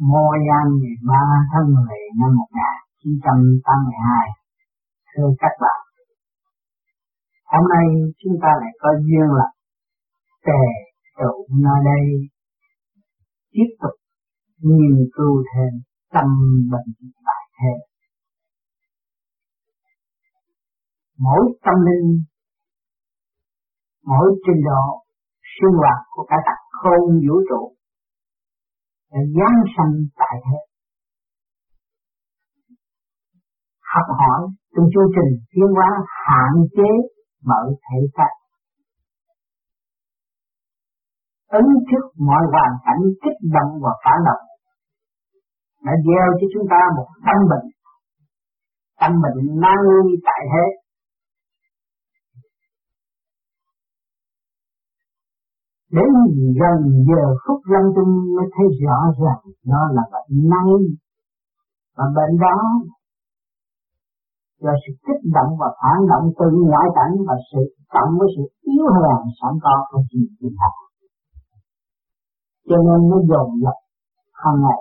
Montreal, ngày 3 tháng 10 năm 1982. Thưa các bạn, hôm nay chúng ta lại có duyên là tề tụ nơi đây tiếp tục nghiên cứu thêm tâm bệnh tại thế. Mỗi tâm linh, mỗi trình độ sinh hoạt của cả đặc không vũ trụ để giáng sanh tại thế. Học hỏi trong chương trình tiến hóa hạn chế mở thể xác, ứng trước mọi hoàn cảnh kích động và phản động đã gieo cho chúng ta một tâm bệnh nan nguy tại thế. Đến gần giờ phút lâm chung mới thấy rõ ràng nó là bệnh nan, và bệnh đó do sự kích động và phản động từ ngoại cảnh và sự cộng với sự yếu hèn sẵn có của chính mình, cho nên nó dồn dập hàng ngày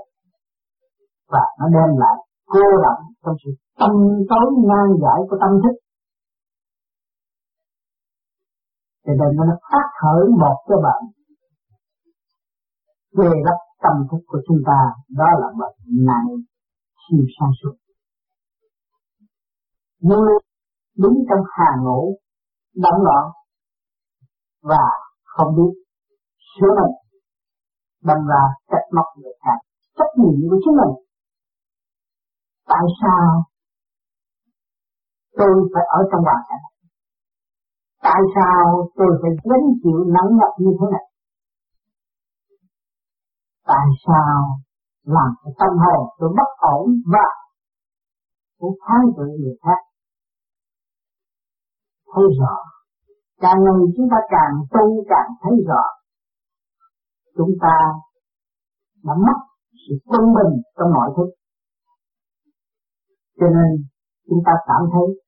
và nó đem lại cô đọng trong sự tâm tối nan giải của tâm thức. Thì đây nó phát khởi một cái bệnh về lấp tâm thức của chúng ta, đó là bệnh nan siêu sản xuất. Nhưng đứng trong hàng ngũ động loạn và không biết sửa mình, đâm ra trách móc người khác, trách nhiệm của chính mình. Tại sao tôi phải ở trong hoàn cảnh? Tại sao tôi phải gánh chịu nặng nhọc như thế này? Tại sao làm cái tâm hồn tôi bất ổn và cũng kháng cự người khác? Thấy rõ, càng ngày chúng ta càng tu càng thấy rõ chúng ta đã mất sự quân bình trong mọi thứ, cho nên chúng ta cảm thấy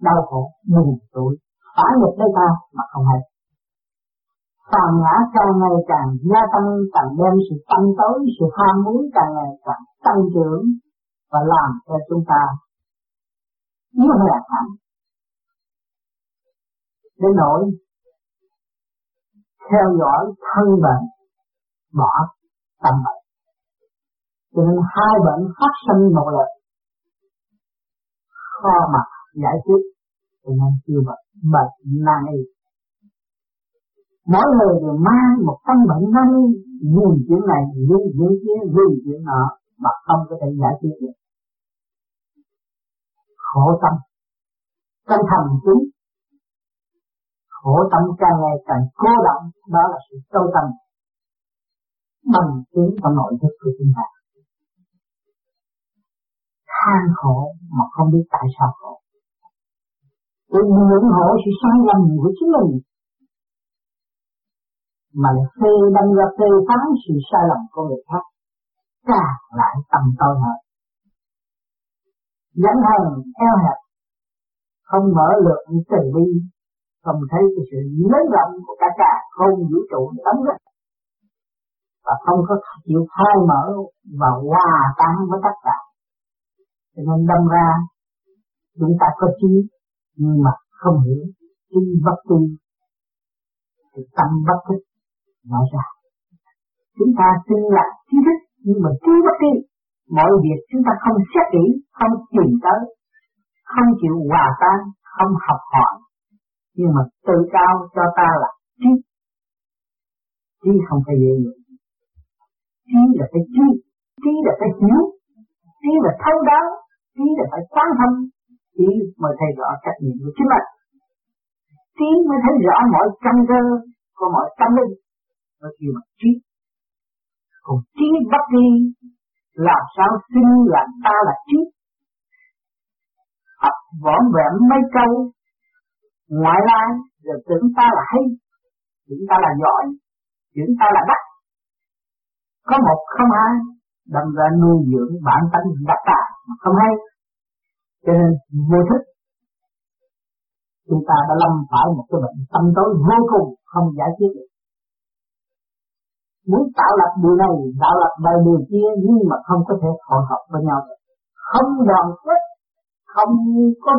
đau khổ, buồn tủi, phản nghịch với ta mà không hay. Phàm ngã càng ngày càng gia tăng, càng đem sự tâm tối, sự ham muốn càng ngày càng tăng trưởng và làm cho chúng ta yếu hèn hẳn. Đến nỗi theo dõi thân bệnh, bỏ tâm bệnh. Cho nên hai bệnh phát sinh một lần, khó mà giải quyết, cho nên kêu bệnh nan y. Mỗi người đều mang một căn bệnh nan y, nhìn chuyện này, nhìn chuyện kia, nhìn chuyện nọ, mà không có thể giải quyết được. Khổ tâm, tâm thầm kín, khổ tâm càng ngày càng cố động, đó là sự sâu tâm, bằng chứng trong nội thức của chúng ta. Than khổ mà không biết tại sao khổ. Tôi ngưỡng hộ sự sai lầm của chính mình, mà lại phê đâm ra phê phán sự sai lầm của người khác, càng lại tầm tôi hơn. Dẫn hờn eo hẹp, không mở lượng từ bi, không thấy cái sự lớn rộng của cả càng không vũ trụ tấm đất, và không có chịu khai mở và hòa tan với tất cả. Cho nên đâm ra chúng ta có trí nhưng mà không hiểu, trí bất tư thì tâm bất thức. Nói ra chúng ta tin là trí thức nhưng mà trí bất tư, mọi việc chúng ta không xét kỹ, không tìm tới, không chịu hòa tan, không học hỏi, nhưng mà tự cao cho ta là trí. Trí không phải dễ dàng. Trí là phải trí, trí là phải hiểu, trí là thấu đáo, trí là phải quán thông, trí mới thấy rõ trách nhiệm của chính mình, trí mới thấy rõ mọi căn cơ của mọi tâm linh, nó kêu là trí. Còn trí bắt đi làm sao tin là ta là trí? Học võn vẹn mấy câu ngoại lai rồi tưởng ta là hay, tưởng ta là giỏi, tưởng ta là đắc, có một không hai, đâm ra nuôi dưỡng bản tánh đắc tài mà không hay. Cho nên vô thức chúng ta đã lâm phải một cái bệnh tâm tối vô cùng không giải quyết được. muốn tạo lập điều này, tạo lập bài điều kia, nhưng mà không có thể hội họp với nhau được. Không đoàn kết, không có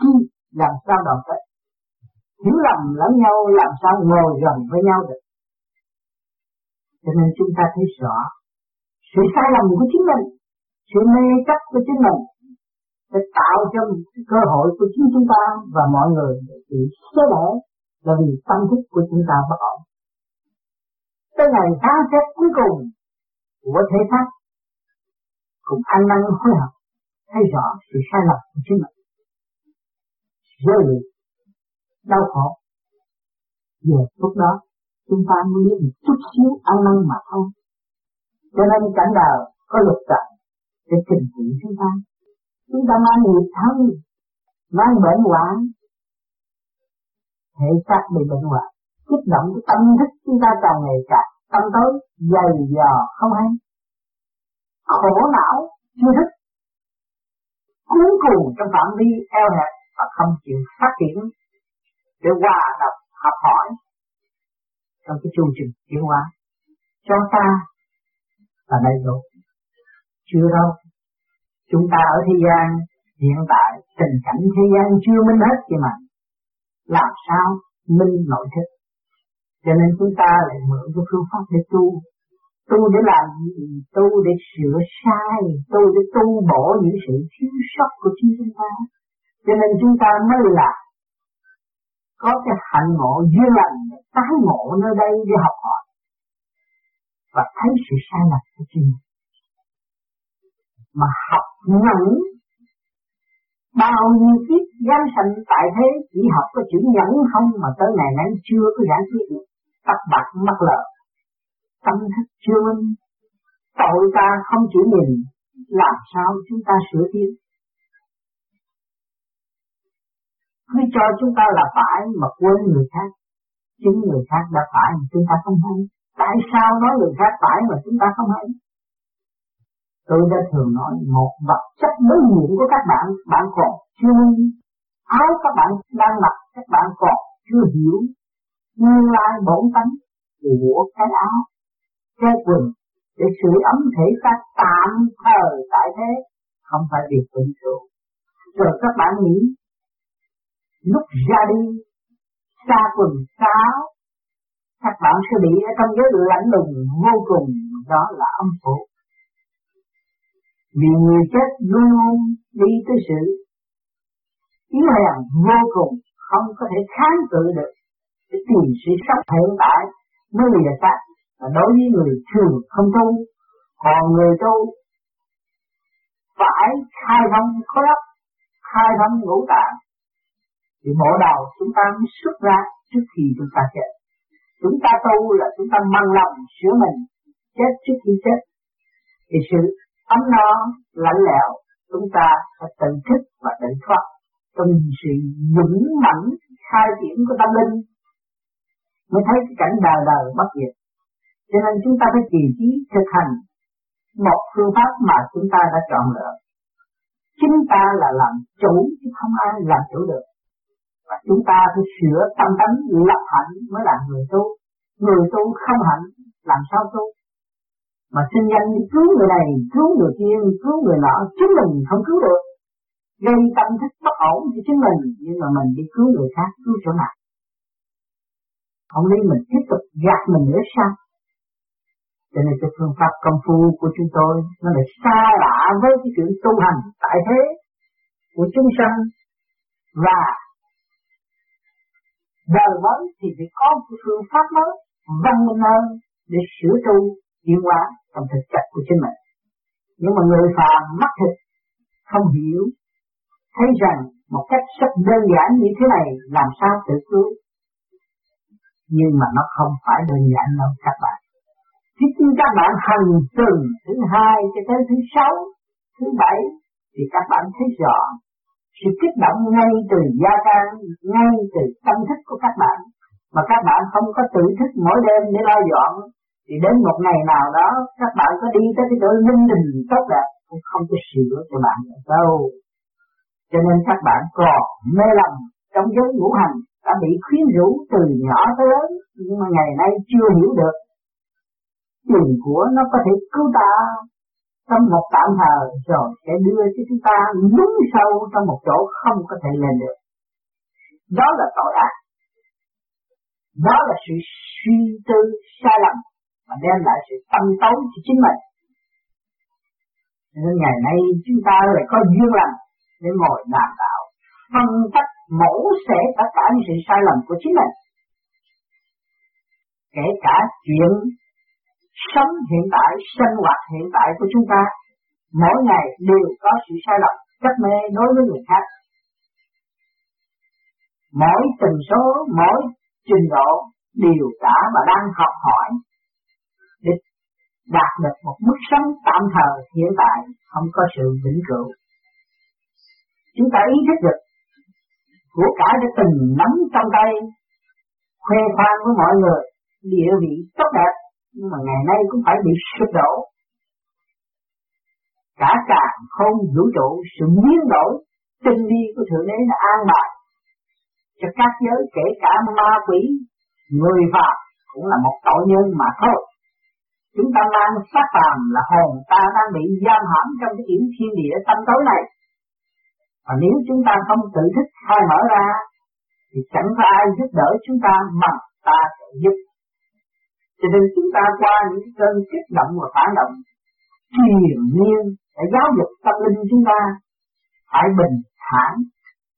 chi làm sao đoàn kết. Hiểu lầm lẫn nhau làm sao ngồi gần với nhau được. Cho nên chúng ta thấy rõ sự sai lầm của chính mình, sự mê chấp của chính mình để tạo cho cơ hội của chính chúng ta và mọi người bị xé bẻ là vì tâm thức của chúng ta bất ổn. Tới ngày phán xét cuối cùng của thể xác cùng ăn năn hối hận, thấy rõ sự sai lầm của chính mình, rơi lệ đau khổ. Giờ lúc đó chúng ta mới biết một chút xíu ăn năn mà thôi. Cho nên cảnh đời có luật trận để trình trị chúng ta. Chúng ta mang nghiệp thân, mang bệnh hoạn, thể xác bị bệnh hoạn, kích động cái tâm thức chúng ta càng ngày càng tâm tối, dày dò không hay, khổ não chưa thức, cuốn cuồng trong phạm vi eo hẹp và không chịu phát triển để hòa đồng học hỏi trong cái chương trình tiến hóa cho ta là đầy đủ. Chưa đâu, chúng ta ở thế gian hiện tại tình cảnh thế gian chưa minh hết kia mà làm sao minh nội thức. Cho nên chúng ta lại mượn cái phương pháp để tu để làm gì? Tu để sửa sai, tu để tu bổ những sự thiếu sót của chính chúng ta. Cho nên chúng ta mới là có cái hạnh ngộ duyên lành để tái ngộ nơi đây để học hỏi và thấy sự sai lầm của chính mình mà học nhẫn. Bao nhiêu kiếp gian sanh tại thế chỉ học có chữ nhẫn không mà tới ngày nay chưa có giải quyết được, tắc bạc mắc lợ, tâm thức chưa minh, tội ta không chịu nhìn, làm sao chúng ta sửa tiến? Cứ cho chúng ta là phải mà quên người khác, chính người khác đã phải mà chúng ta không hay. Tại sao nói người khác phải mà chúng ta không hay? Tôi đã thường nói một vật chất đối diện của các bạn, bạn còn chưa minh. Áo các bạn đang mặc, các bạn còn chưa hiểu nguyên lai bổn tánh của cái áo, cái quần để sưởi ấm thể xác tạm thời tại thế, không phải việc vĩnh cửu. Rồi các bạn nghĩ lúc ra đi xa quần xa áo, các bạn sẽ bị ở trong giới lạnh lùng vô cùng, đó là âm phủ. Vì người chết luôn luôn đi tới sự yếu hèn vô cùng, không có thể kháng cự được, để tìm sự sống hiện tại mới lìa xác. Và đối với người thường không tu, còn người tu phải khai thông khối óc, khai thông ngũ tạng thì bộ đầu chúng ta mới xuất ra trước khi chúng ta chết. Chúng ta tu là chúng ta mang lòng sửa mình, chết trước khi chết thì sự ấm no, lạnh lẽo, chúng ta sẽ tự thức và tự thoát trong sự dũng mãnh khai triển của tâm linh, mới thấy cái cảnh đời đời bất diệt. Cho nên chúng ta phải trì trí thực hành một phương pháp mà chúng ta đã chọn lựa. Chính ta là làm chủ chứ không ai làm chủ được. Và chúng ta phải sửa tâm tánh lập hạnh mới là người tu. Người tu không hạnh làm sao tu? Mà sinh danh cứu người này, cứu người kia, cứu người nọ, chính mình không cứu được, gây tâm thức bất ổn cho chính mình, nhưng mà mình đi cứu người khác, cứu chỗ nào? Không lý mình tiếp tục gạt mình nữa sao? Cho nên cái phương pháp công phu của chúng tôi nó lại xa lạ với cái chuyện tu hành tại thế của chúng sanh. Và đời mới thì phải có cái phương pháp mới văn minh hơn để sửa tu tiến hóa trong thực chất của chính mình. Nhưng mà người phàm mắc thịt không hiểu, thấy rằng một cách rất đơn giản như thế này làm sao tự cứu. Nhưng mà nó không phải đơn giản đâu các bạn. Khi các bạn hành từ thứ 2 cho tới thứ 6, thứ 7 thì các bạn thấy rõ sự kích động ngay từ gia can, ngay từ tâm thức của các bạn, mà các bạn không có tự thức mỗi đêm để lo dọn. Thì đến một ngày nào đó các bạn có đi tới cái chỗ linh đình tốt đẹp cũng không có sửa cho bạn được đâu. Cho nên các bạn còn mê lầm trong giới ngũ hành, đã bị khuyến rũ từ nhỏ tới lớn, nhưng mà ngày nay chưa hiểu được tiền của nó có thể cứu ta trong một tạm thời rồi sẽ đưa cho chúng ta lún sâu trong một chỗ không có thể lên được. Đó là tội ác, đó là sự suy tư sai lầm mà đem lại sự tâm tối cho chính mình. Nên ngày nay chúng ta lại có duyên lành để ngồi đàm đạo, phân tách mổ xẻ tất cả những sự sai lầm của chính mình, kể cả chuyện sống hiện tại, sinh hoạt hiện tại của chúng ta. Mỗi ngày đều có sự sai lầm, chấp mê đối với người khác. Mỗi tần số, mỗi trình độ đều cả và đang học hỏi để đạt được một mức sống tạm thời hiện tại, không có sự vĩnh cửu. Chúng ta ý thức được của cải đã từng nắm trong tay, khoe khoang với mọi người địa vị tốt đẹp, nhưng mà ngày nay cũng phải bị sụp đổ. Cả càng không vũ trụ, sự biến đổi tinh vi của Thượng Đế là an bài cho các giới, kể cả ma quỷ, người phàm cũng là một tội nhân mà thôi. Chúng ta mang xác phàm là hồn ta đang bị giam hãm trong cái yểm thiên địa tâm tối này. Và nếu chúng ta không tự thích khai mở ra thì chẳng có ai giúp đỡ chúng ta bằng ta sẽ giúp. Cho nên chúng ta qua những cơn kích động và phản động triền miên để giáo dục tâm linh chúng ta phải bình thản,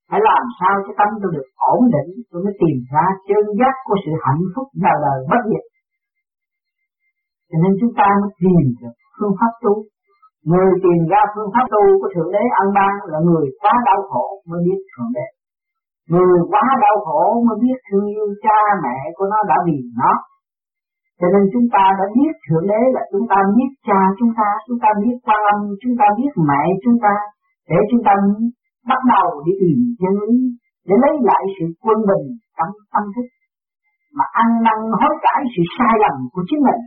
phải làm sao cho tâm tôi được ổn định, tôi mới tìm ra chân giác của sự hạnh phúc đời đời bất diệt. Cho nên chúng ta mới tìm được phương pháp tu. Người tìm ra phương pháp tu của Thượng Đế ân ban là người quá đau khổ mới biết Thượng Đế. Người quá đau khổ mới biết thương yêu cha mẹ của nó đã vì nó. Cho nên chúng ta đã biết Thượng Đế là chúng ta biết cha chúng ta biết Quan Âm, chúng ta biết mẹ chúng ta, để chúng ta bắt đầu đi tìm chân lý, để lấy lại sự quân bình trong tâm thức, mà ăn năn hối cải sự sai lầm của chính mình,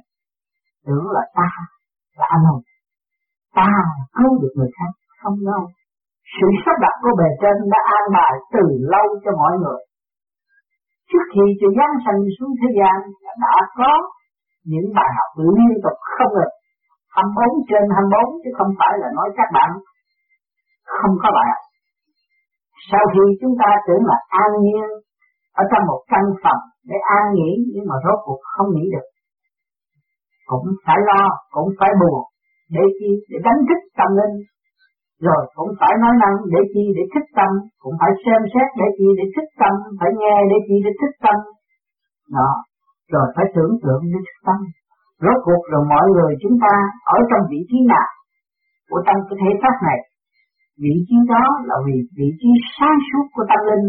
tưởng là ta là anh hùng, ta cứu được người khác, không đâu. Sự sắp đặt của bề trên đã an bài từ lâu cho mọi người. Trước khi sự giáng sanh xuống thế gian đã có những bài học liên tục không ngừng, 24/24, chứ không phải là nói các bạn không có bài học. Sau khi chúng ta tưởng là an nhiên ở trong một căn phòng để an nghỉ, nhưng mà rốt cuộc không nghỉ được, cũng phải lo, cũng phải buồn, để chi? Để đánh thức tâm linh. Rồi cũng phải nói năng, để chi? Để thích tâm. Cũng phải xem xét, để chi? Để thích tâm. Phải nghe, để chi? Để thích tâm. Đó. Rồi phải tưởng tượng, để thích tâm. Rốt cuộc rồi mọi người chúng ta ở trong vị trí nào của trong cái thể xác này, vị trí đó là vị trí sáng suốt của tâm linh,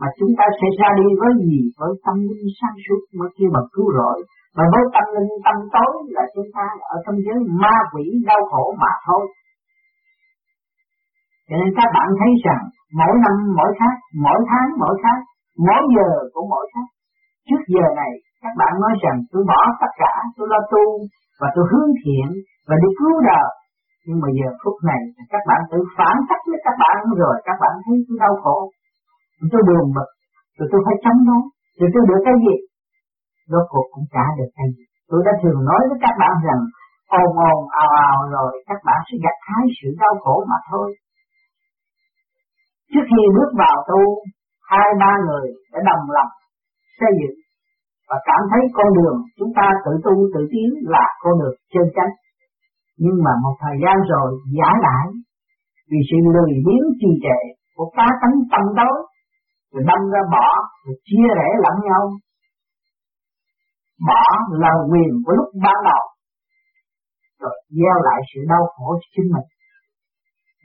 mà chúng ta sẽ ra đi với gì? Với tâm linh sáng suốt mới kêu bằng cứu rỗi, mà với tâm linh tâm tối là chúng ta ở trong giới ma quỷ đau khổ mà thôi. Cho nên các bạn thấy rằng mỗi năm mỗi khác, mỗi tháng mỗi khác, mỗi giờ cũng mỗi khác. Trước giờ này các bạn nói rằng tôi bỏ tất cả, tôi lo tu và tôi hướng thiện và đi cứu đời. Nhưng mà giờ phút này các bạn tự phản tác với các bạn rồi, các bạn thấy tôi đau khổ, tôi buồn bực, rồi tôi phải chống đối, rồi tôi được cái gì? Rốt cuộc cũng trả được cái gì? Tôi đã thường nói với các bạn rằng ồn ào ào rồi các bạn sẽ gặt hái sự đau khổ mà thôi. Trước khi bước vào tu, 2-3 người đã đồng lòng xây dựng và cảm thấy con đường chúng ta tự tu tự tiến là con đường chân chánh. Nhưng mà một thời gian rồi giả lại vì sự lười biếng trì trệ của cá tánh tâm tối, rồi đâm ra bỏ, rồi chia rẽ lẫn nhau, bỏ là quyền của lúc ban đầu, rồi gieo lại sự đau khổ cho chính mình.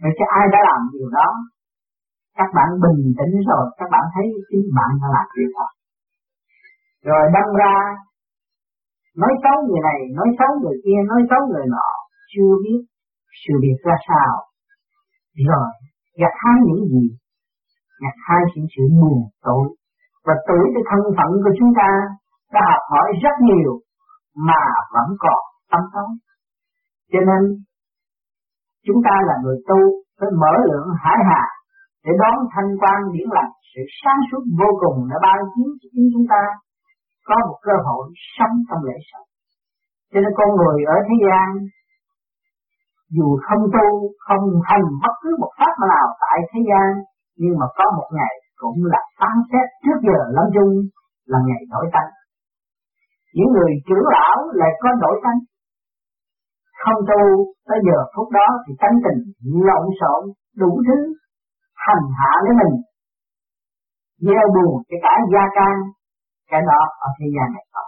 Vậy chứ ai đã làm điều đó? Các bạn bình tĩnh rồi các bạn thấy chính bạn đã làm điều đó, rồi đâm ra nói xấu người này, nói xấu người kia, nói xấu người nọ, chưa biết sự việc ra sao, rồi gặt hái những gì? Gặt hái những sự buồn tội. Và tuổi cái thân phận của chúng ta đã học hỏi rất nhiều mà vẫn còn tâm tối. Cho nên chúng ta là người tu phải mở lượng hải hà để đón thanh quan điển lành, sự sáng suốt vô cùng đã ban chiếu cho chúng ta có một cơ hội sống trong lễ sống. Cho nên con người ở thế gian dù không tu, không hành bất cứ một pháp nào tại thế gian, nhưng mà có một ngày cũng là phán xét trước giờ lâm chung là ngày đổi tánh. Những người trưởng lão lại có đổi tánh, không tu tới giờ phút đó thì tánh tình lộn xộn đủ thứ, hành hạ lấy mình, gieo buồn cho cả gia can. Cái đó ở thế gian này có.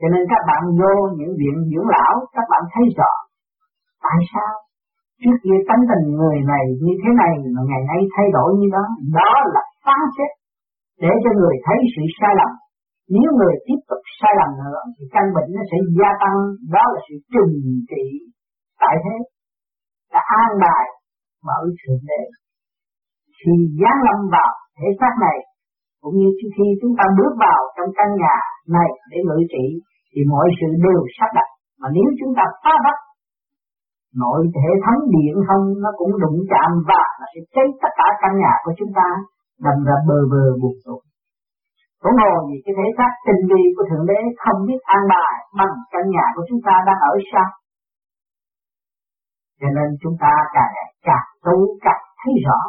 Cho nên các bạn vô những viện dưỡng lão, các bạn thấy rõ tại sao trước kia tánh tình người này như thế này mà ngày nay thay đổi như đó. Đó là phán xét để cho người thấy sự sai lầm. Nếu người tiếp tục sai lầm nữa thì căn bệnh nó sẽ gia tăng. Đó là sự trừng trị tại thế đã an bài bởi Thượng Đế. Khi giáng lâm vào thể xác này, cũng như khi chúng ta bước vào trong căn nhà này để ngự trị, thì mọi sự đều sắp đặt. Mà nếu chúng ta phá vấp, nội hệ thống điện không nó cũng đụng chạm và nó sẽ cháy tất cả căn nhà của chúng ta, đầm ra bờ bờ buồn tụt. Cũng ngồi vì cái thể xác tinh vi của Thượng Đế không biết an bài bằng căn nhà của chúng ta đang ở sao. Cho nên chúng ta càng ngày càng tu càng thấy rõ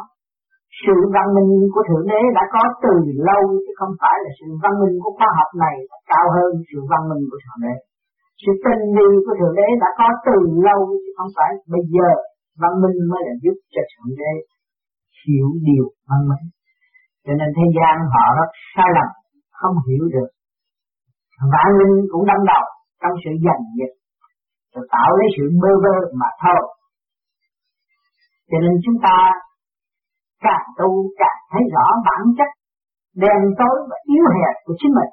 sự văn minh của Thượng Đế đã có từ lâu, chứ không phải là sự văn minh của khoa học này là cao hơn sự văn minh của Thượng Đế. Sự tinh vi của Thượng Đế đã có từ lâu, chứ không phải bây giờ văn minh mới là giúp cho Thượng Đế hiểu điều văn minh. Cho nên thế gian họ rất sai lầm, không hiểu được. Văn minh cũng đâm đầu trong sự giành giật, rồi tạo lấy sự bơ vơ mà thôi. Cho nên chúng ta càng tu càng thấy rõ bản chất đen tối và yếu hèn của chính mình,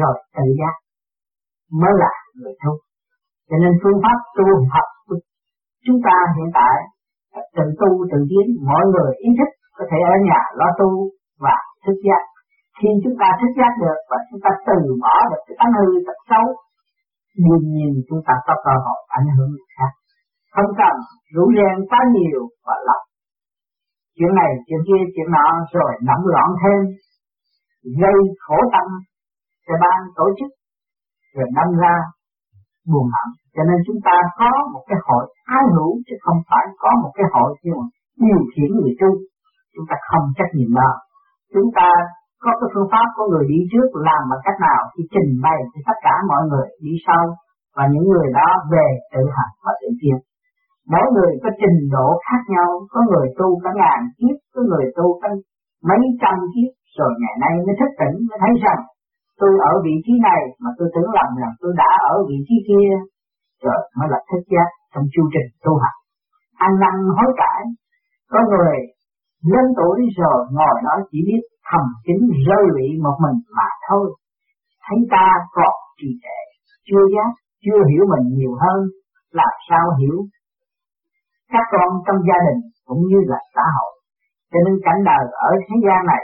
rồi tự giác mới là người tu. Cho nên phương pháp tu học của chúng ta hiện tại tự tu tự tiến, mọi người ý thức có thể ở nhà lo tu và thức giác. Khi chúng ta thức giác được và chúng ta từ bỏ được cái tánh hư tật xấu, đương nhiên chúng ta có cơ hội ảnh hưởng người khác, không cần rủ ren quá nhiều và lọc chuyện này, chuyện kia, chuyện nọ, rồi nắm loạn thêm, gây khổ tâm cho ban tổ chức, rồi đâm ra buồn hẳn. Cho nên chúng ta có một cái hội ái hữu, chứ không phải có một cái hội khi mà điều khiển người tu. Chúng ta không trách nhiệm đó. Chúng ta có cái phương pháp của người đi trước làm bằng cách nào thì trình bày cho tất cả mọi người đi sau, và những người đó về tự hành và tự tiến. Mỗi người có trình độ khác nhau, có người tu cả ngàn kiếp, có người tu cả mấy trăm kiếp, rồi ngày nay mới thức tỉnh, mới thấy rằng tôi ở vị trí này mà tôi tưởng lầm rằng tôi đã ở vị trí kia, rồi mới là thức giác trong chương trình tu học. Ăn năn hối cải, có người lớn tuổi rồi ngồi đó chỉ biết thầm kín rơi lụy một mình mà thôi, thấy ta còn trì trệ, chưa giác, chưa hiểu mình nhiều hơn, làm sao hiểu các con trong gia đình cũng như là xã hội. Cho nên cảnh đời ở thế gian này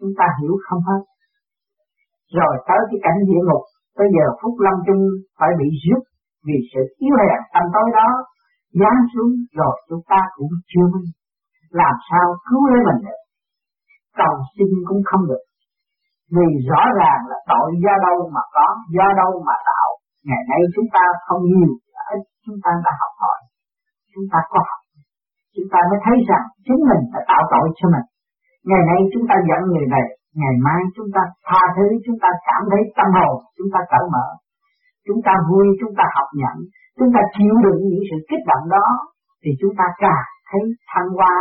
chúng ta hiểu không hết, rồi tới cái cảnh địa ngục, tới giờ phút lâm chung phải bị rước vì sự yếu hèn tâm tối đó giáng xuống, rồi chúng ta cũng chưa minh làm sao cứu lấy mình được, cầu xin cũng không được, vì rõ ràng là tội do đâu mà có, do đâu mà tạo. Ngày nay chúng ta không nhiều, chúng ta đã học hỏi, chúng ta có học, chúng ta mới thấy rằng chính mình đã tạo tội cho mình. Ngày nay chúng ta giận người này, ngày mai chúng ta tha thứ, chúng ta cảm thấy tâm hồn chúng ta cởi mở, chúng ta vui, chúng ta học nhận, chúng ta chịu đựng những sự kích động đó, thì chúng ta càng thấy thăng hoa,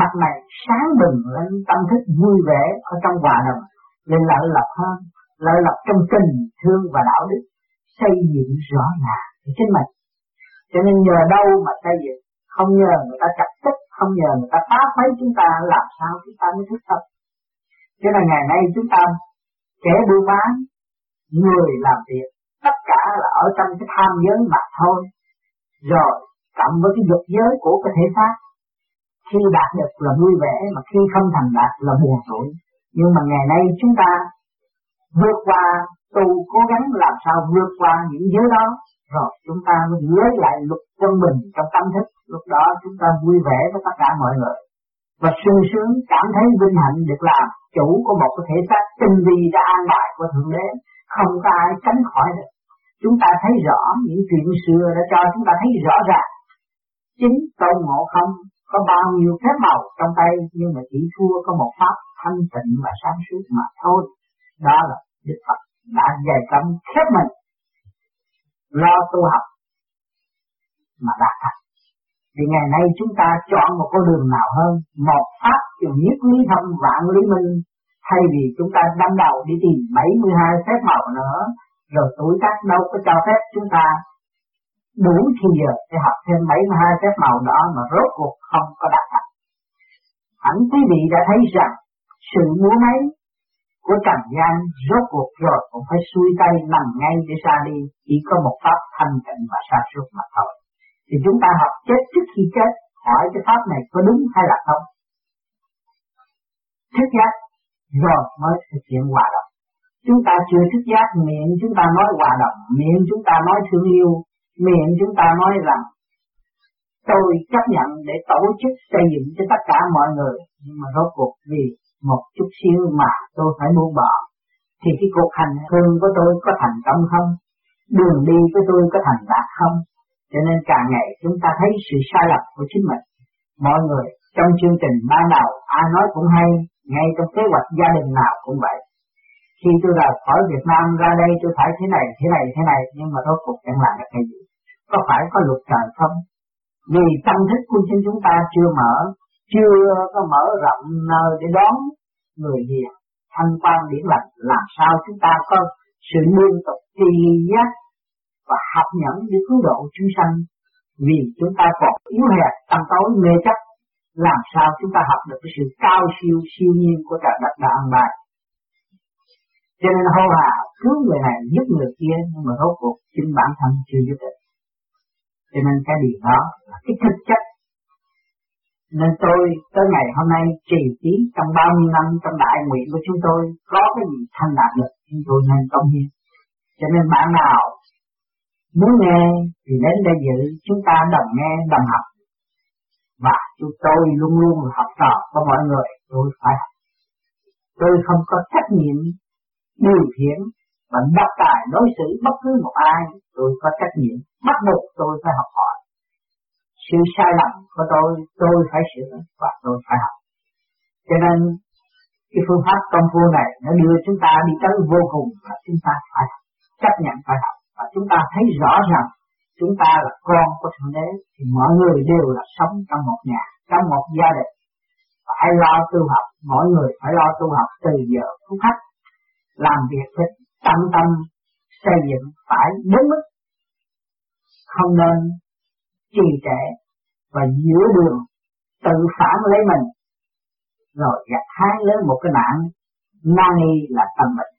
mặt mày sáng bừng lên, tâm thức vui vẻ ở trong hòa đồng, nên lợi lộc hơn, lợi lộc trong tình thương và đạo đức, xây dựng rõ ràng của chính mình. Cho nên nhờ đâu mà xây dựng, không nhờ người ta chặt tức, không nhờ người ta phá phái chúng ta, làm sao chúng ta mới thức tâm. Cho nên ngày nay chúng ta kẻ buôn bán, người làm việc, tất cả là ở trong cái tham giới mà thôi, rồi cộng với cái dục giới của cái thể xác. Khi đạt được là vui vẻ, mà khi không thành đạt là buồn tủi. Nhưng mà ngày nay chúng ta vượt qua, tu cố gắng làm sao vượt qua những giới đó, rồi chúng ta mới lấy lại luật quân bình trong tâm thức. Lúc đó chúng ta vui vẻ với tất cả mọi người và sung sướng, cảm thấy vinh hạnh được làm chủ của một cái thể xác tinh vi đã an bài của Thượng Đế, không có ai tránh khỏi được. Chúng ta thấy rõ những chuyện xưa đã cho chúng ta thấy rõ ràng. Chính Tôn Ngộ Không có bao nhiêu phép màu trong tay, nhưng mà chỉ thua có một pháp thanh tịnh và sáng suốt mà thôi. Đó là Đức Phật đã dày công khép mình, lo tu học mà đạt thành. Vì ngày nay chúng ta chọn một con đường nào hơn, một pháp trường nhất lý thông vạn lý minh, thay vì chúng ta đâm đầu đi tìm 72 phép màu nữa, rồi tuổi tác đâu có cho phép chúng ta đủ thì giờ để học thêm 72 phép màu đó mà rốt cuộc không có đạt thành. Hẳn quý vị đã thấy rằng sự múa máy của trần gian rốt cuộc rồi cũng phải xuôi tay nằm ngay để ra đi, chỉ có một pháp thanh tịnh và sáng suốt mà thôi. Thì chúng ta học chết trước khi chết, hỏi cái pháp này có đúng hay là không. Thức giác rồi mới thực hiện hòa đồng. Chúng ta chưa thức giác, miệng chúng ta nói hòa đồng, miệng chúng ta nói thương yêu, miệng chúng ta nói rằng tôi chấp nhận để tổ chức xây dựng cho tất cả mọi người, nhưng mà rốt cuộc vì một chút xíu mà tôi phải buông bỏ, thì cái cuộc hành hương của tôi có thành công không? Đường đi của tôi có thành đạt không? Cho nên càng ngày chúng ta thấy sự sai lầm của chính mình. Mọi người trong chương trình ban đầu ai nói cũng hay, ngay trong kế hoạch gia đình nào cũng vậy. Khi tôi rời khỏi Việt Nam ra đây tôi phải thế này, nhưng mà rốt cuộc chẳng làm được cái gì. Có phải có luật trời không? Vì tâm thức của chính chúng ta chưa có mở rộng nơi để đón người hiền, thanh quan điển lành, làm sao chúng ta có sự liên tục tri giác và học nhẫn để cứu độ chúng sanh. Vì chúng ta còn yếu hẹp, tâm tối mê chấp, làm sao chúng ta học được cái sự cao siêu siêu nhiên của trời đất đã an bài. Cho nên hô hào cứu người này giúp người kia, nhưng mà rốt cuộc chính bản thân chưa giúp được. Cho nên cái điều đó là cái thực chất. Nên tôi tới ngày hôm nay trì trí trong bao nhiêu năm trong đại nguyện của chúng tôi, có cái gì thành đạt được chúng tôi nên công hiến. Cho nên bạn nào muốn nghe thì đến đây dự, chúng ta đồng nghe đồng học. Và chúng tôi luôn luôn học trò của mọi người, tôi phải học. Tôi không có trách nhiệm điều khiển và độc tài đối xử bất cứ một ai, tôi có trách nhiệm, bắt buộc tôi phải học hỏi. Sự sai lầm của tôi phải sửa và tôi phải học. Cho nên cái phương pháp công phu này nó đưa chúng ta đi tới vô cùng, và chúng ta phải học, chấp nhận phải học. Và chúng ta thấy rõ rằng chúng ta là con của Thượng Đế, thì mọi người đều là sống trong một nhà, trong một gia đình. Phải lo tu học, mọi người phải lo tu học từ giờ phút khắc. Làm việc phải tận tâm xây dựng phải đúng mức, không nên trì trệ và giữa đường tự phản lấy mình rồi gặt hái lấy một cái nạn nan y là tâm bệnh.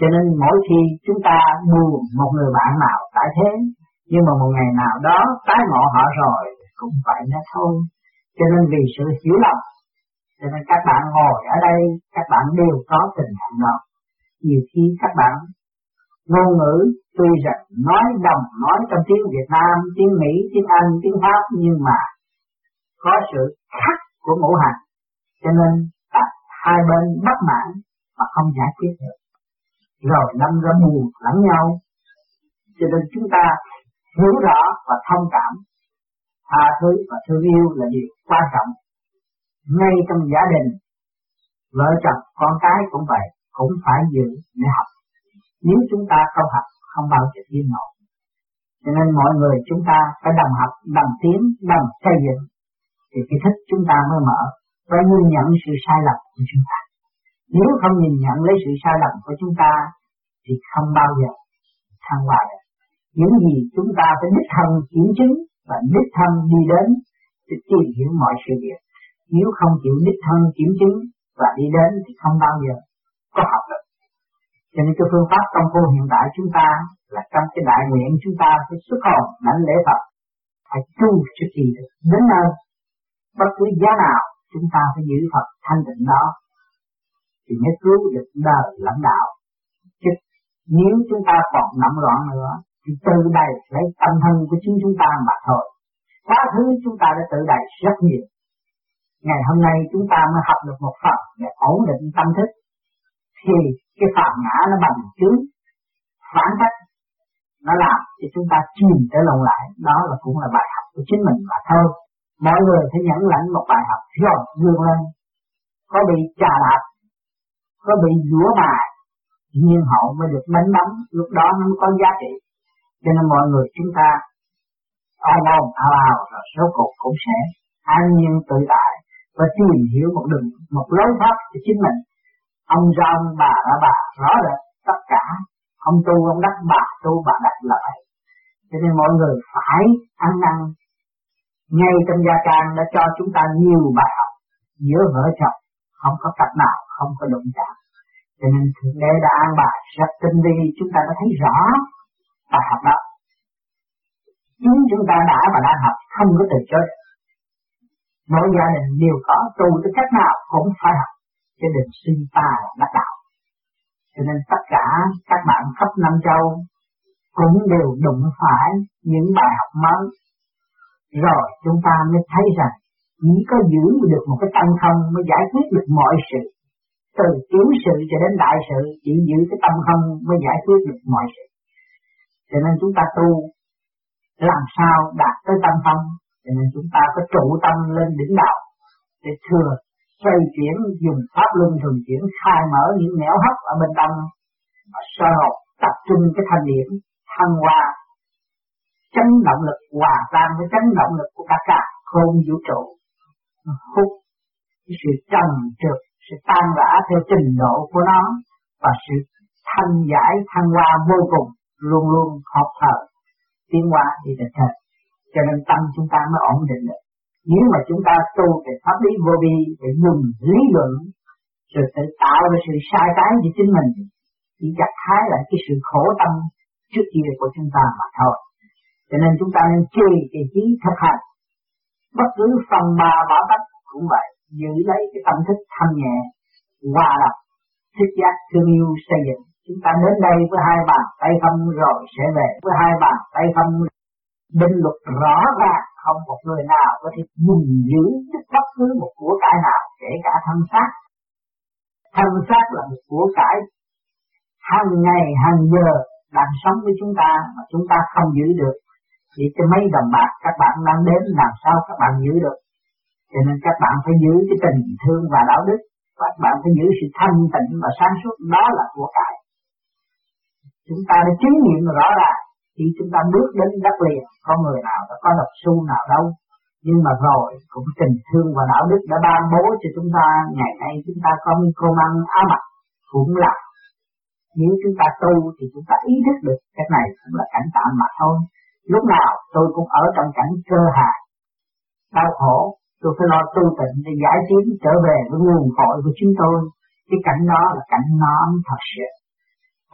Cho nên mỗi khi chúng ta buồn một người bạn nào tại thế, nhưng mà một ngày nào đó tái ngộ họ rồi cũng vậy đó thôi. Cho nên vì sự hiểu lầm, cho nên các bạn ngồi ở đây, các bạn đều có tình trạng đó. Nhiều khi các bạn ngôn ngữ tuy rằng nói đồng nói trong tiếng Việt Nam, tiếng Mỹ, tiếng Anh, tiếng Pháp, nhưng mà có sự khác của ngũ hành, cho nên hai bên bất mãn và không giải quyết được, rồi đâm ra buồn lẫn nhau. Cho nên chúng ta hiểu rõ và thông cảm, tha thứ và thương yêu là điều quan trọng. Ngay trong gia đình, vợ chồng con cái cũng vậy, cũng phải giữ để học. Nếu chúng ta không học, không bao giờ tiến nổi. Cho nên mọi người chúng ta phải đồng học, đồng tiến, đồng xây dựng, thì cái thức chúng ta mới mở, phải nhìn nhận sự sai lầm của chúng ta. Nếu không nhìn nhận lấy sự sai lầm của chúng ta, thì không bao giờ thăng hoa được. Những gì chúng ta phải đích thân kiểm chứng và đích thân đi đến để tìm hiểu mọi sự việc. Nếu không chịu đích thân kiểm chứng và đi đến thì không bao giờ có học được. Cho nên cái phương pháp công phu hiện tại chúng ta là trong cái đại nguyện chúng ta phải xuất hồn lãnh lễ Phật, phải tu cho kỳ được đến nơi. Bất cứ giá nào chúng ta phải giữ Phật thanh tịnh đó thì mới cứu được đời lãnh đạo. Chứ nếu chúng ta còn nắm loạn nữa thì tự đầy lấy tâm thân của chính chúng ta mà thôi. Quá khứ chúng ta đã tự đầy rất nhiều. Ngày hôm nay chúng ta mới học được một phần để ổn định tâm thức, thì cái phàm ngã nó bằng chứng phản cách nó làm thì chúng ta chìm trở lộn lại, đó là cũng là bài học của chính mình mà thôi. Mọi người phải nhận lãnh một bài học rồi vươn lên. Có bị trà đạp, có bị rửa bài, nhiên hậu mới được đánh đấm, lúc đó nó mới có giá trị. Cho nên mọi người chúng ta ao rồi số cuộc cũng sẽ an nhiên tự tại và tìm hiểu một đường, một lối thoát cho chính mình. Ông ra ông bà rõ rệt tất cả. Ông tu ông đắc, bà tu bà đắc lợi. Cho nên mọi người phải ăn. Ngay trong gia trang đã cho chúng ta nhiều bài học. Giữa vợ chồng không có cặp nào không có đụng chạm. Cho nên Thượng Đế đã an bài rất tinh vi, chúng ta đã thấy rõ bài học đó. Chính chúng ta đã và đang học, không có từ chối. Mỗi gia đình đều có tu tới cách nào cũng phải học, cho nên sinh ta đắc đạo. Cho nên tất cả các bạn khắp năm châu cũng đều đụng phải những bài học mới. Rồi chúng ta mới thấy rằng chỉ có giữ được một cái tâm không mới giải quyết được mọi sự. Từ tiểu sự cho đến đại sự, chỉ giữ cái tâm không mới giải quyết được mọi sự. Cho nên chúng ta tu làm sao đạt tới tâm không. Cho nên chúng ta có trụ tâm lên đỉnh đạo để thừa xoay chuyển, dùng pháp luân thường chuyển khai mở những nẻo hấp ở bên tâm và soi học tập trung cái thanh điểm thăng hoa, chấn động lực hòa tan với chấn động lực của cả cả không vũ trụ, hút cái sự trần trượt, sự tan rã theo trình độ của nó và sự thanh giải thăng hoa vô cùng luôn luôn hợp thở tiến hóa đi được thật. Cho nên tâm chúng ta mới ổn định được. Nếu mà chúng ta tu về pháp lý vô vi để dùng lý luận rồi tự tạo ra sự sai trái cho chính mình, chỉ gặt hái lại cái sự khổ tâm trước kia của chúng ta mà thôi. Cho nên chúng ta nên trì cái trí thực hành. Bất cứ phần ba bảo tắc cũng vậy, giữ lấy cái tâm thức thanh nhẹ, hòa lập, thích giác thương yêu xây dựng. Chúng ta đến đây với hai bàn tay không rồi sẽ về với hai bàn tay không. Định luật rõ ràng, không một người nào có thể dùng giữ bất cứ một của cải nào, kể cả thân xác. Thân xác là một của cải hàng ngày hàng giờ đang sống với chúng ta mà chúng ta không giữ được. Chỉ cho mấy đồng bạc các bạn đang đến làm sao các bạn giữ được. Cho nên các bạn phải giữ cái tình thương và đạo đức, các bạn phải giữ sự thanh tịnh và sáng suốt, đó là của cải. Chúng ta đã chứng nghiệm rõ ràng. Khi chúng ta bước đến đất liền, có người nào đã có lập xu nào đâu. Nhưng mà rồi cũng tình thương và đạo đức đã ban bố cho chúng ta. Ngày nay chúng ta có công ăn áo mặc cũng là. Nếu chúng ta tu thì chúng ta ý thức được cái này cũng là cảnh tạm mà thôi. Lúc nào tôi cũng ở trong cảnh cơ hại, đau khổ. Tôi phải lo tu tịnh để giải tiến trở về với nguồn cội của chúng tôi. Cái cảnh đó là cảnh non thật sự.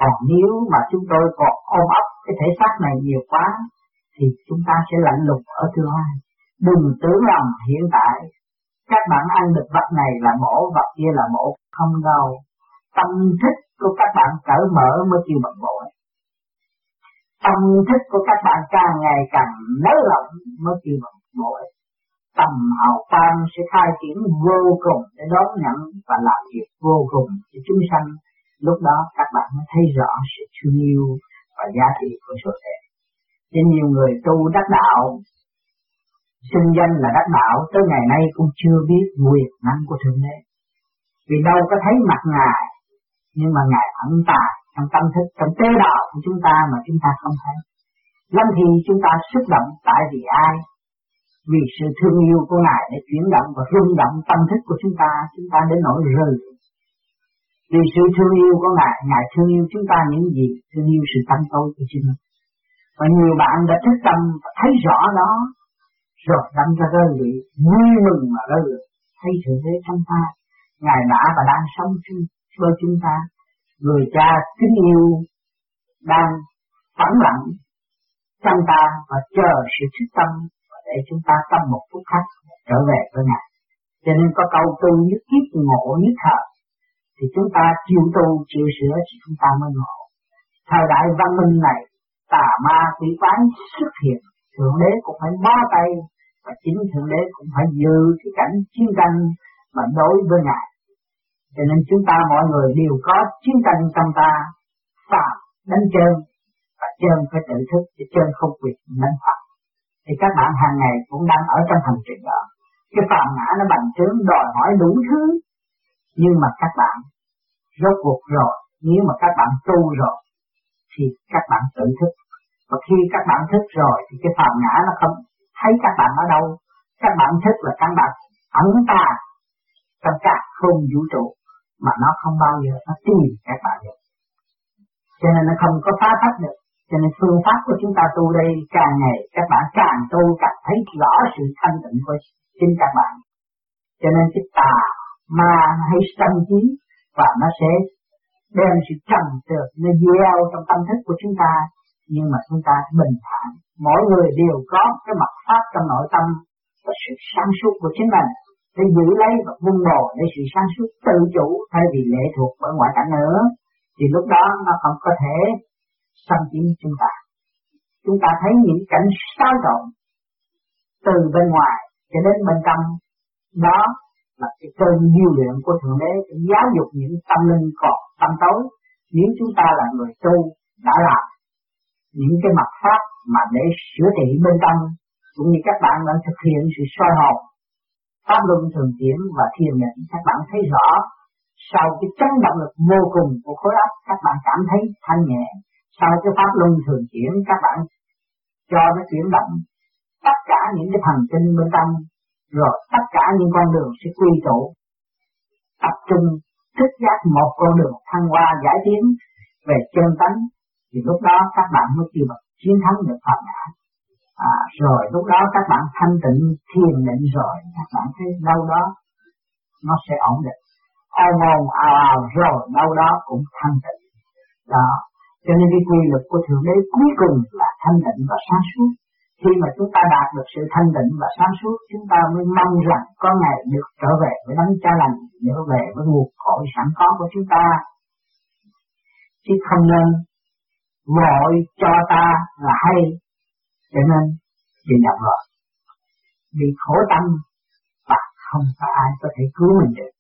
Còn nếu mà chúng tôi còn ôm ấp cái thể xác này nhiều quá thì chúng ta sẽ lạnh lùng ở tương lai. Đừng tưởng rằng hiện tại các bạn ăn được vật này là mổ, vật kia là mổ, không đâu. Tâm thức của các bạn cởi mở mới kêu bằng mổ. Tâm thức của các bạn càng ngày càng nới lỏng mới kêu bằng mổ. Tầm hào quang sẽ khai triển vô cùng để đón nhận và làm việc vô cùng cho chúng sanh. Lúc đó các bạn mới thấy rõ sự thương yêu và giá trị của sự thể. Nên nhiều người tu đắc đạo, xưng danh là đắc đạo, tới ngày nay cũng chưa biết quyền năng của Thượng Đế. Vì đâu có thấy mặt Ngài, nhưng mà Ngài ẩn tại trong tâm thức, trong tế đạo của chúng ta mà chúng ta không thấy. Lắm thì chúng ta xúc động tại vì ai? Vì sự thương yêu của Ngài để chuyển động và rung động tâm thức của chúng ta đến nỗi rơi. Vì sự thương yêu của Ngài, Ngài thương yêu chúng ta những gì? Thương yêu sự tâm tối của chúng ta. Và nhiều bạn đã thức tâm và thấy rõ đó, rồi đâm ra rơi lụy, vui mừng mà rơi lụy. Thấy Thượng Đế trong ta, Ngài đã và đang sống cho chúng ta. Người cha kính yêu đang phẳng lặng trong ta và chờ sự thức tâm để chúng ta tâm một phút khắc trở về với Ngài. Cho nên có câu tu nhất kiếp ngộ nhất thời. Thì chúng ta chịu tu, chịu sửa thì chúng ta mới ngộ. Thời đại văn minh này, tà ma quỷ quái xuất hiện, Thượng Đế cũng phải bó tay, và chính Thượng Đế cũng phải giữ cái cảnh chiến tranh mà đối với Ngài. Cho nên chúng ta mọi người đều có chiến tranh trong ta, phàm đánh trơn, và trơn phải tự thức, chứ trơn không quyền đánh Phật. Thì các bạn hàng ngày cũng đang ở trong hành trình đó. Cái phàm ngã nó bành trướng đòi hỏi đủ thứ, nhưng mà các bạn rốt cuộc rồi, nếu mà các bạn tu rồi thì các bạn tự thức. Và khi các bạn thức rồi thì cái phàm ngã nó không thấy các bạn ở đâu. Các bạn thức là các bạn ẩn ta trong các không vũ trụ, mà nó không bao giờ nó tìm các bạn được. Cho nên nó không có phá thách được. Cho nên phương pháp của chúng ta tu đây, càng ngày các bạn càng tu càng thấy rõ sự thanh tịnh của chính các bạn. Cho nên cái tà ma hay sân trí, và nó sẽ đem sự trầm trược nó gieo trong tâm thức của chúng ta. Nhưng mà chúng ta bình thản, mỗi người đều có cái mặt pháp trong nội tâm và sự sáng suốt của chính mình, để giữ lấy và vun bồi để sự sáng suốt tự chủ thay vì lệ thuộc bởi ngoại cảnh nữa. Thì lúc đó nó không có thể xâm chiếm chúng ta. Chúng ta thấy những cảnh xáo trộn từ bên ngoài cho đến bên trong, đó là cái cơn điêu luyện của Thượng Đế để giáo dục những tâm linh còn tâm tối. Nếu chúng ta là người tu đã làm những cái mặt pháp mà để sửa trị bên trong, cũng như các bạn đang thực hiện sự soi hồn pháp luân thường chuyển và thiền định, các bạn thấy rõ sau cái chấn động lực vô cùng của khối óc, các bạn cảm thấy thanh nhẹ. Sau cái pháp luân thường chuyển, các bạn cho nó chuyển động tất cả những cái thần kinh bên trong, rồi tất cả những con đường sẽ quy tụ tập trung thức giác một con đường thăng hoa giải tiến về chân tánh. Thì lúc đó các bạn mới kêu bằng chiến thắng được Phật ngã. Rồi lúc đó các bạn thanh tịnh thiền định rồi, các bạn thấy đâu đó nó sẽ ổn định, ào rồi đâu đó cũng thanh tịnh đó. Cho nên cái quy luật của Thượng Đế cuối cùng là thanh tịnh và sáng suốt. Khi mà chúng ta đạt được sự thanh tịnh và sáng suốt, chúng ta mới mong rằng có ngày được trở về với đấng Cha lành, trở về với nguồn cội sẵn có của chúng ta, chứ không nên vội cho ta là hay. Cho nên bị nhập rồi, bị khổ tâm, và không phải ai có thể cứu mình được.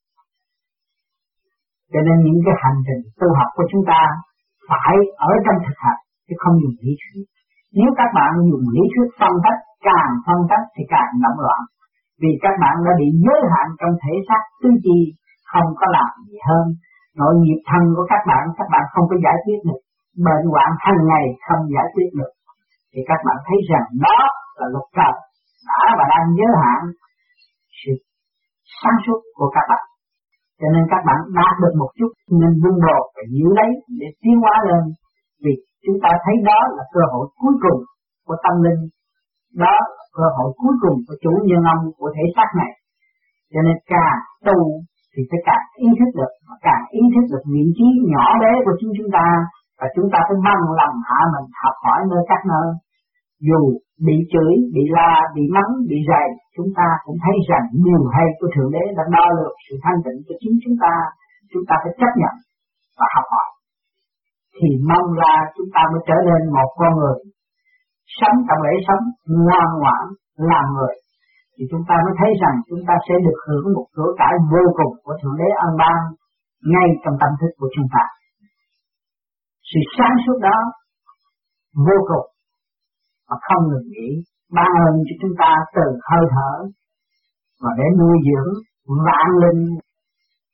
Cho nên những cái hành trình tu học của chúng ta phải ở trong thực hành, chứ không dùng lý thuyết. Nếu các bạn dùng lý thuyết phân tích, càng phân tích thì càng động loạn, vì các bạn đã bị giới hạn trong thể xác tư duy, không có làm gì hơn. Nội nghiệp thân của các bạn không có giải quyết được. Bệnh hoạn hàng ngày không giải quyết được, thì các bạn thấy rằng đó là luật trời đã và đang giới hạn sự sáng suốt của các bạn. Cho nên các bạn đạt được một chút nên vun bồi và giữ lấy để tiến hóa lên, vì chúng ta thấy đó là cơ hội cuối cùng của tâm linh, đó là cơ hội cuối cùng của chủ nhân ông của thể xác này. Cho nên càng tu thì sẽ càng ý thức được, và càng ý thức được vị trí nhỏ bé của chính chúng ta, và chúng ta phải bằng lòng hạ mình học hỏi nơi các nơi. Dù bị chửi, bị la, bị mắng, bị rầy, chúng ta cũng thấy rằng điều hay của Thượng Đế đã đo lường sự thanh tịnh cho chính chúng ta. Chúng ta phải chấp nhận và học hỏi, thì mong là chúng ta mới trở nên một con người sống trong lễ sống, ngoan ngoãn làm người. Thì chúng ta mới thấy rằng chúng ta sẽ được hưởng một cửa cải vô cùng của Thượng Đế ân ban ngay trong tâm thức của chúng ta. Sự sáng suốt đó vô cùng mà không ngừng nghỉ ban ơn cho chúng ta từ hơi thở, và để nuôi dưỡng vạn linh,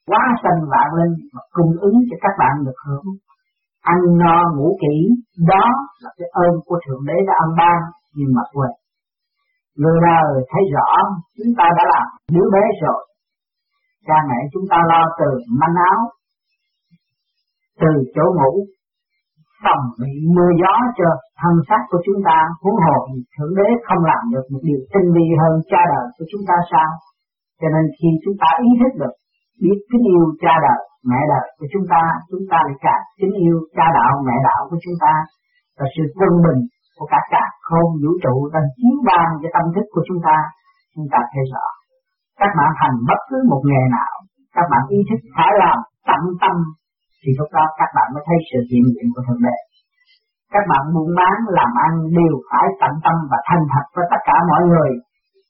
quá sanh vạn linh, mà cung ứng cho các bạn được hưởng ăn no ngủ kỹ. Đó là cái ơn của Thượng Đế đã ân ban, nhưng mà quên. Người đời thấy rõ chúng ta đã làm đứa bé rồi, cha mẹ chúng ta lo từ manh áo, từ chỗ ngủ, phòng bị mưa gió cho thân xác của chúng ta. Huống hồ Thượng Đế không làm được một điều tinh vi hơn cha đời của chúng ta sao? Cho nên khi chúng ta ý thức được, biết kính yêu cha đời, mẹ đời của chúng ta lại càng kính yêu cha đạo, mẹ đạo của chúng ta. Và sự quân bình của cả càn khôn vũ trụ đang chiếu ban cho tâm thức của chúng ta. Chúng ta thấy rõ, các bạn hành bất cứ một nghề nào, các bạn ý thức phải làm tận tâm, thì lúc đó các bạn mới thấy sự hiện diện của Thượng Đế. Các bạn buôn bán, làm ăn đều phải tận tâm và thành thật với tất cả mọi người,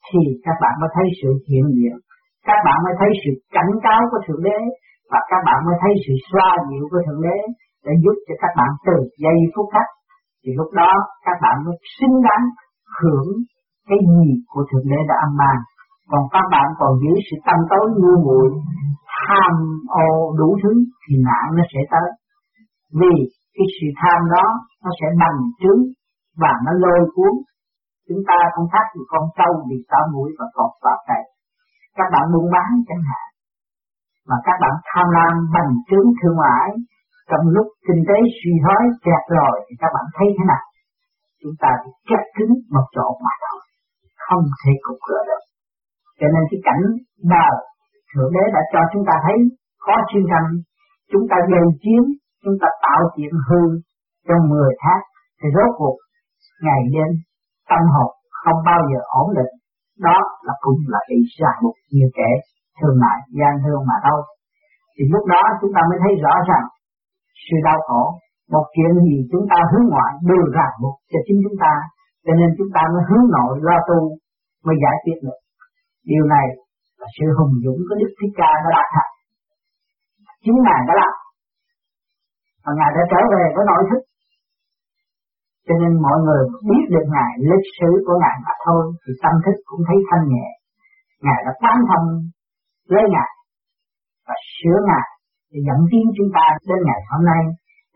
thì các bạn mới thấy sự hiện diện. Các bạn mới thấy sự cảnh cáo của Thượng Đế, và các bạn mới thấy sự xoa dịu của Thượng Đế. để giúp cho các bạn từ giây phút khác, thì lúc đó các bạn mới xứng đáng hưởng cái gì của Thượng Đế đã ăn bàn. Còn các bạn còn giữ sự tâm tối ngu muội, tham ô đủ thứ thì nạn nó sẽ tới. Vì cái sự tham đó nó sẽ bành trướng và nó lôi cuốn. Chúng ta không khác thì con trâu bị táo mũi và cọp vào cày. Các bạn buôn bán chẳng hạn, mà các bạn tham lam bành trướng thương mại, trong lúc kinh tế suy thoái kẹt rồi thì các bạn thấy thế nào? Chúng ta bị kẹt cứng một chỗ mà thôi, không thể cục cửa được. Cho nên cái cảnh đời Thượng Đế đã cho chúng ta thấy khó chuyên hành, chúng ta gây chiến, chúng ta tạo chuyện hư trong 10 tháng thì rốt cuộc ngày đêm tâm hồn không bao giờ ổn định. Đó là cũng là bị ràng buộc như kẻ thương mại gian thương mà thôi. Thì lúc đó chúng ta mới thấy rõ ràng sự đau khổ. Một chuyện gì chúng ta hướng ngoại đưa ràng buộc cho chính chúng ta, cho nên chúng ta mới hướng nội lo tu mới giải quyết được. Điều này là sự hùng dũng của Đức Thích Ca đã đạt thành. Chính Ngài đã làm, và Ngài đã trở về với nội thức. Cho nên mọi người biết được Ngài, lịch sử của Ngài mà thôi, thì tâm thức cũng thấy thanh nhẹ. Ngài đã quán thông với Ngài và sửa Ngài để dẫn tiến chúng ta đến ngày hôm nay.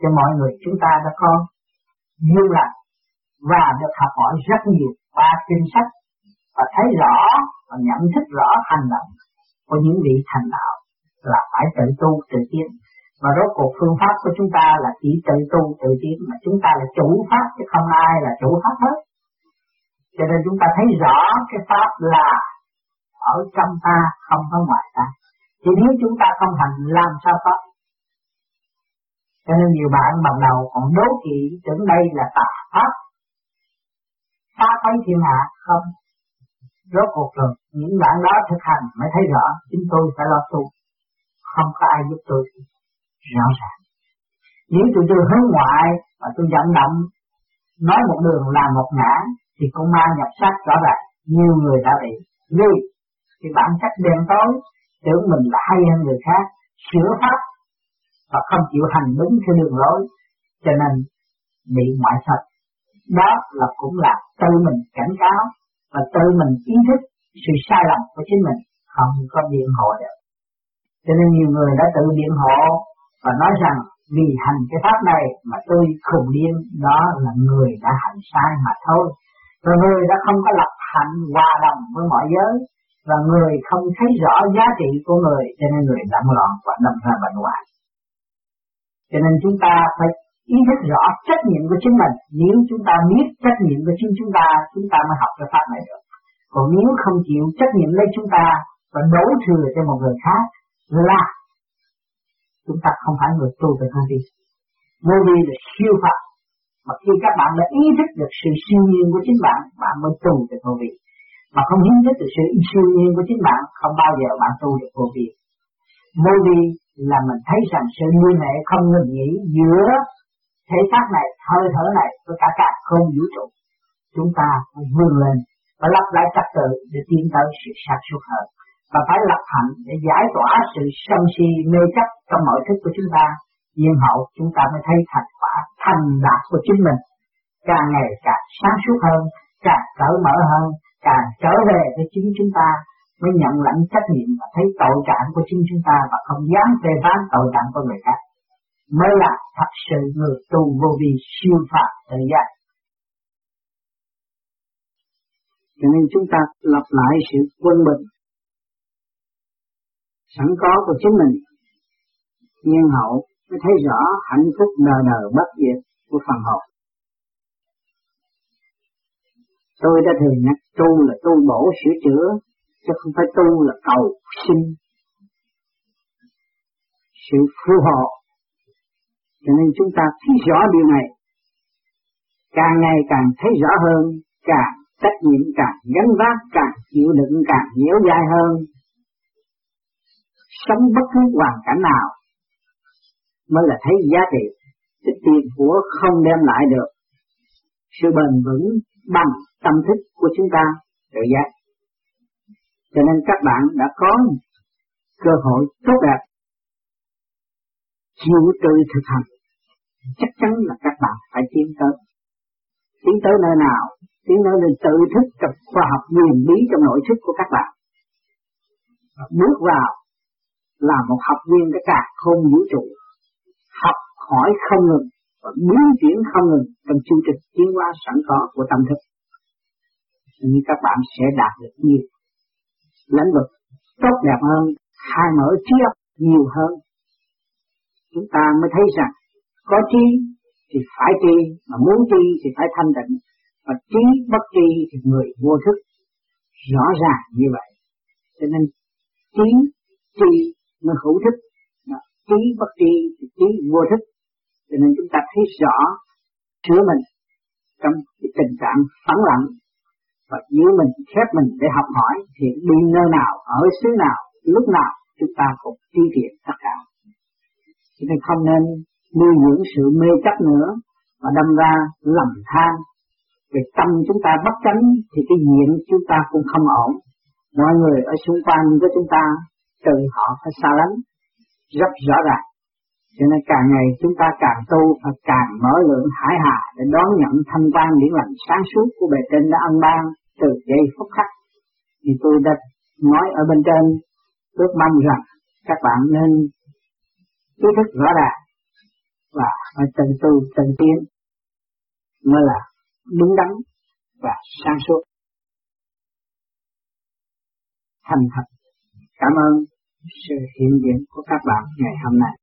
Cho mọi người chúng ta đã có duyên lành và được học hỏi rất nhiều qua kinh sách, và thấy rõ và nhận thức rõ hành động của những vị thành đạo là phải tự tu tự tiến. Mà rốt cuộc phương pháp của chúng ta là chỉ tự tu tự tiến, mà chúng ta là chủ pháp chứ không ai là chủ pháp hết. Cho nên chúng ta thấy rõ cái pháp là ở trong ta, không có ngoài ta. Chỉ nếu chúng ta không hành làm sao pháp. Cho nên nhiều bạn bằng đầu còn đố kỵ tưởng đây là tà pháp, pháp ấy thiên hạ không. Rốt cuộc rồi những bạn đó thực hành mới thấy rõ chính tôi phải lo tu, không có ai giúp tôi rõ ràng. Nếu tụi tôi hướng ngoại và tôi vận động nói một đường làm một ngã thì con ma nhập sát rõ ràng, nhiều người đã bị. Vì thì bản chất đen tối tưởng mình là hay hơn người khác, sửa pháp và không chịu hành đúng theo đường lối, cho nên bị ngoại sạch. Đó là cũng là tự mình cảnh cáo và tự mình ý thức sự sai lầm của chính mình, không có biện hộ được. Cho nên nhiều người đã tự biện hộ và nói rằng vì hành cái pháp này mà tôi khùng điên, đó là người đã hành sai mà thôi. Và người đã không có lập hạnh hòa đồng với mọi giới, và người không thấy rõ giá trị của người, cho nên người lẫn loạn và đâm ra bệnh hoạn. Cho nên chúng ta phải ý thức rõ trách nhiệm của chính mình. Nếu chúng ta biết trách nhiệm của chính chúng ta mới học được pháp này được. Còn nếu không chịu trách nhiệm lấy chúng ta và đổ thừa cho một người khác là chúng ta không phải người tu về Vô Vi. Vô Vi là siêu Phật, mà khi các bạn đã ý thức được sự siêu nhiên của chính bạn, bạn mới tu được Vô Vi. Mà không ý thức được sự siêu nhiên của chính bạn, không bao giờ bạn tu được Vô Vi. Vô Vi là mình thấy rằng sự liên hệ không ngừng nghỉ giữa thể xác này, hơi thở này với cả cả không vũ trụ. Chúng ta phải vươn lên và lập lại trật tự để tiến tới sự sáng suốt hơn, và phải lập hạnh để giải tỏa sự sân si mê chấp trong mọi thức của chúng ta. Nhưng hậu chúng ta mới thấy thành quả thành đạt của chính mình, càng ngày càng sáng suốt hơn, càng cởi mở hơn, càng trở về với chính chúng ta, mới nhận lãnh trách nhiệm và thấy tội trạng của chính chúng ta và không dám phê phán tội trạng của người khác, mới là thật sự người tu Vô Vi siêu Phàm tự giác. Cho nên chúng ta lập lại sự quân bình sẵn có của chính mình, nhân hậu mới thấy rõ hạnh phúc đời đời bất diệt của phần hồn. Tôi đã thường nhắc tu là tu bổ sửa chữa, chứ không phải tu là cầu xin sự phù hộ. Cho nên chúng ta thấy rõ điều này, càng ngày càng thấy rõ hơn, càng trách nhiệm càng gánh vác, càng chịu đựng càng dẻo dai hơn. Sống bất cứ hoàn cảnh nào mới là thấy giá trị. Cái tiền của không đem lại được sự bền vững bằng tâm thức của chúng ta tự giác. Cho nên các bạn đã có cơ hội tốt đẹp chịu tự thực hành chắc chắn là các bạn phải tiến tới. Tiến tới nơi nào? Tiến tới nơi tự thức trong khoa học nguyên lý trong nội thức của các bạn. Bước vào là một học viên cái cả không vũ trụ, học hỏi không ngừng và biến chuyển không ngừng trong chương trình tiến hóa sẵn có của tâm thức. Như các bạn sẽ đạt được nhiều lĩnh vực tốt đẹp hơn, khai mở trí óc nhiều hơn. Chúng ta mới thấy rằng có trí thì phải trí, mà muốn trí thì phải thanh tịnh, và trí bất trí thì người vô thức. Rõ ràng như vậy. Cho nên trí mới hữu thức, trí bất trí thì trí vô thức. Cho nên chúng ta thấy rõ chứa mình trong cái tình trạng phẳng lặng, và giữ mình khép mình để học hỏi, thì đi nơi nào, ở xứ nào, lúc nào chúng ta cũng tri thiện tất cả. Cho nên không nên nuôi dưỡng sự mê chấp nữa mà đâm ra lầm than. Về tâm chúng ta bất chánh thì cái diện chúng ta cũng không ổn. Mọi người ở xung quanh với chúng ta tự họ phải xa lánh rất rõ ràng. Cho nên càng ngày chúng ta càng tu và càng mở lượng hải hà để đón nhận thanh quan điển lành sáng suốt của bề trên đã ân ban từ giây phút khắc. Thì tôi đã nói ở bên trên, tôi mong rằng các bạn nên ý thức rõ ràng và phải tự tu tự tiến mới là đúng đắn và sáng suốt. Thành thật cảm ơn sự hiện diện của các bạn ngày hôm nay.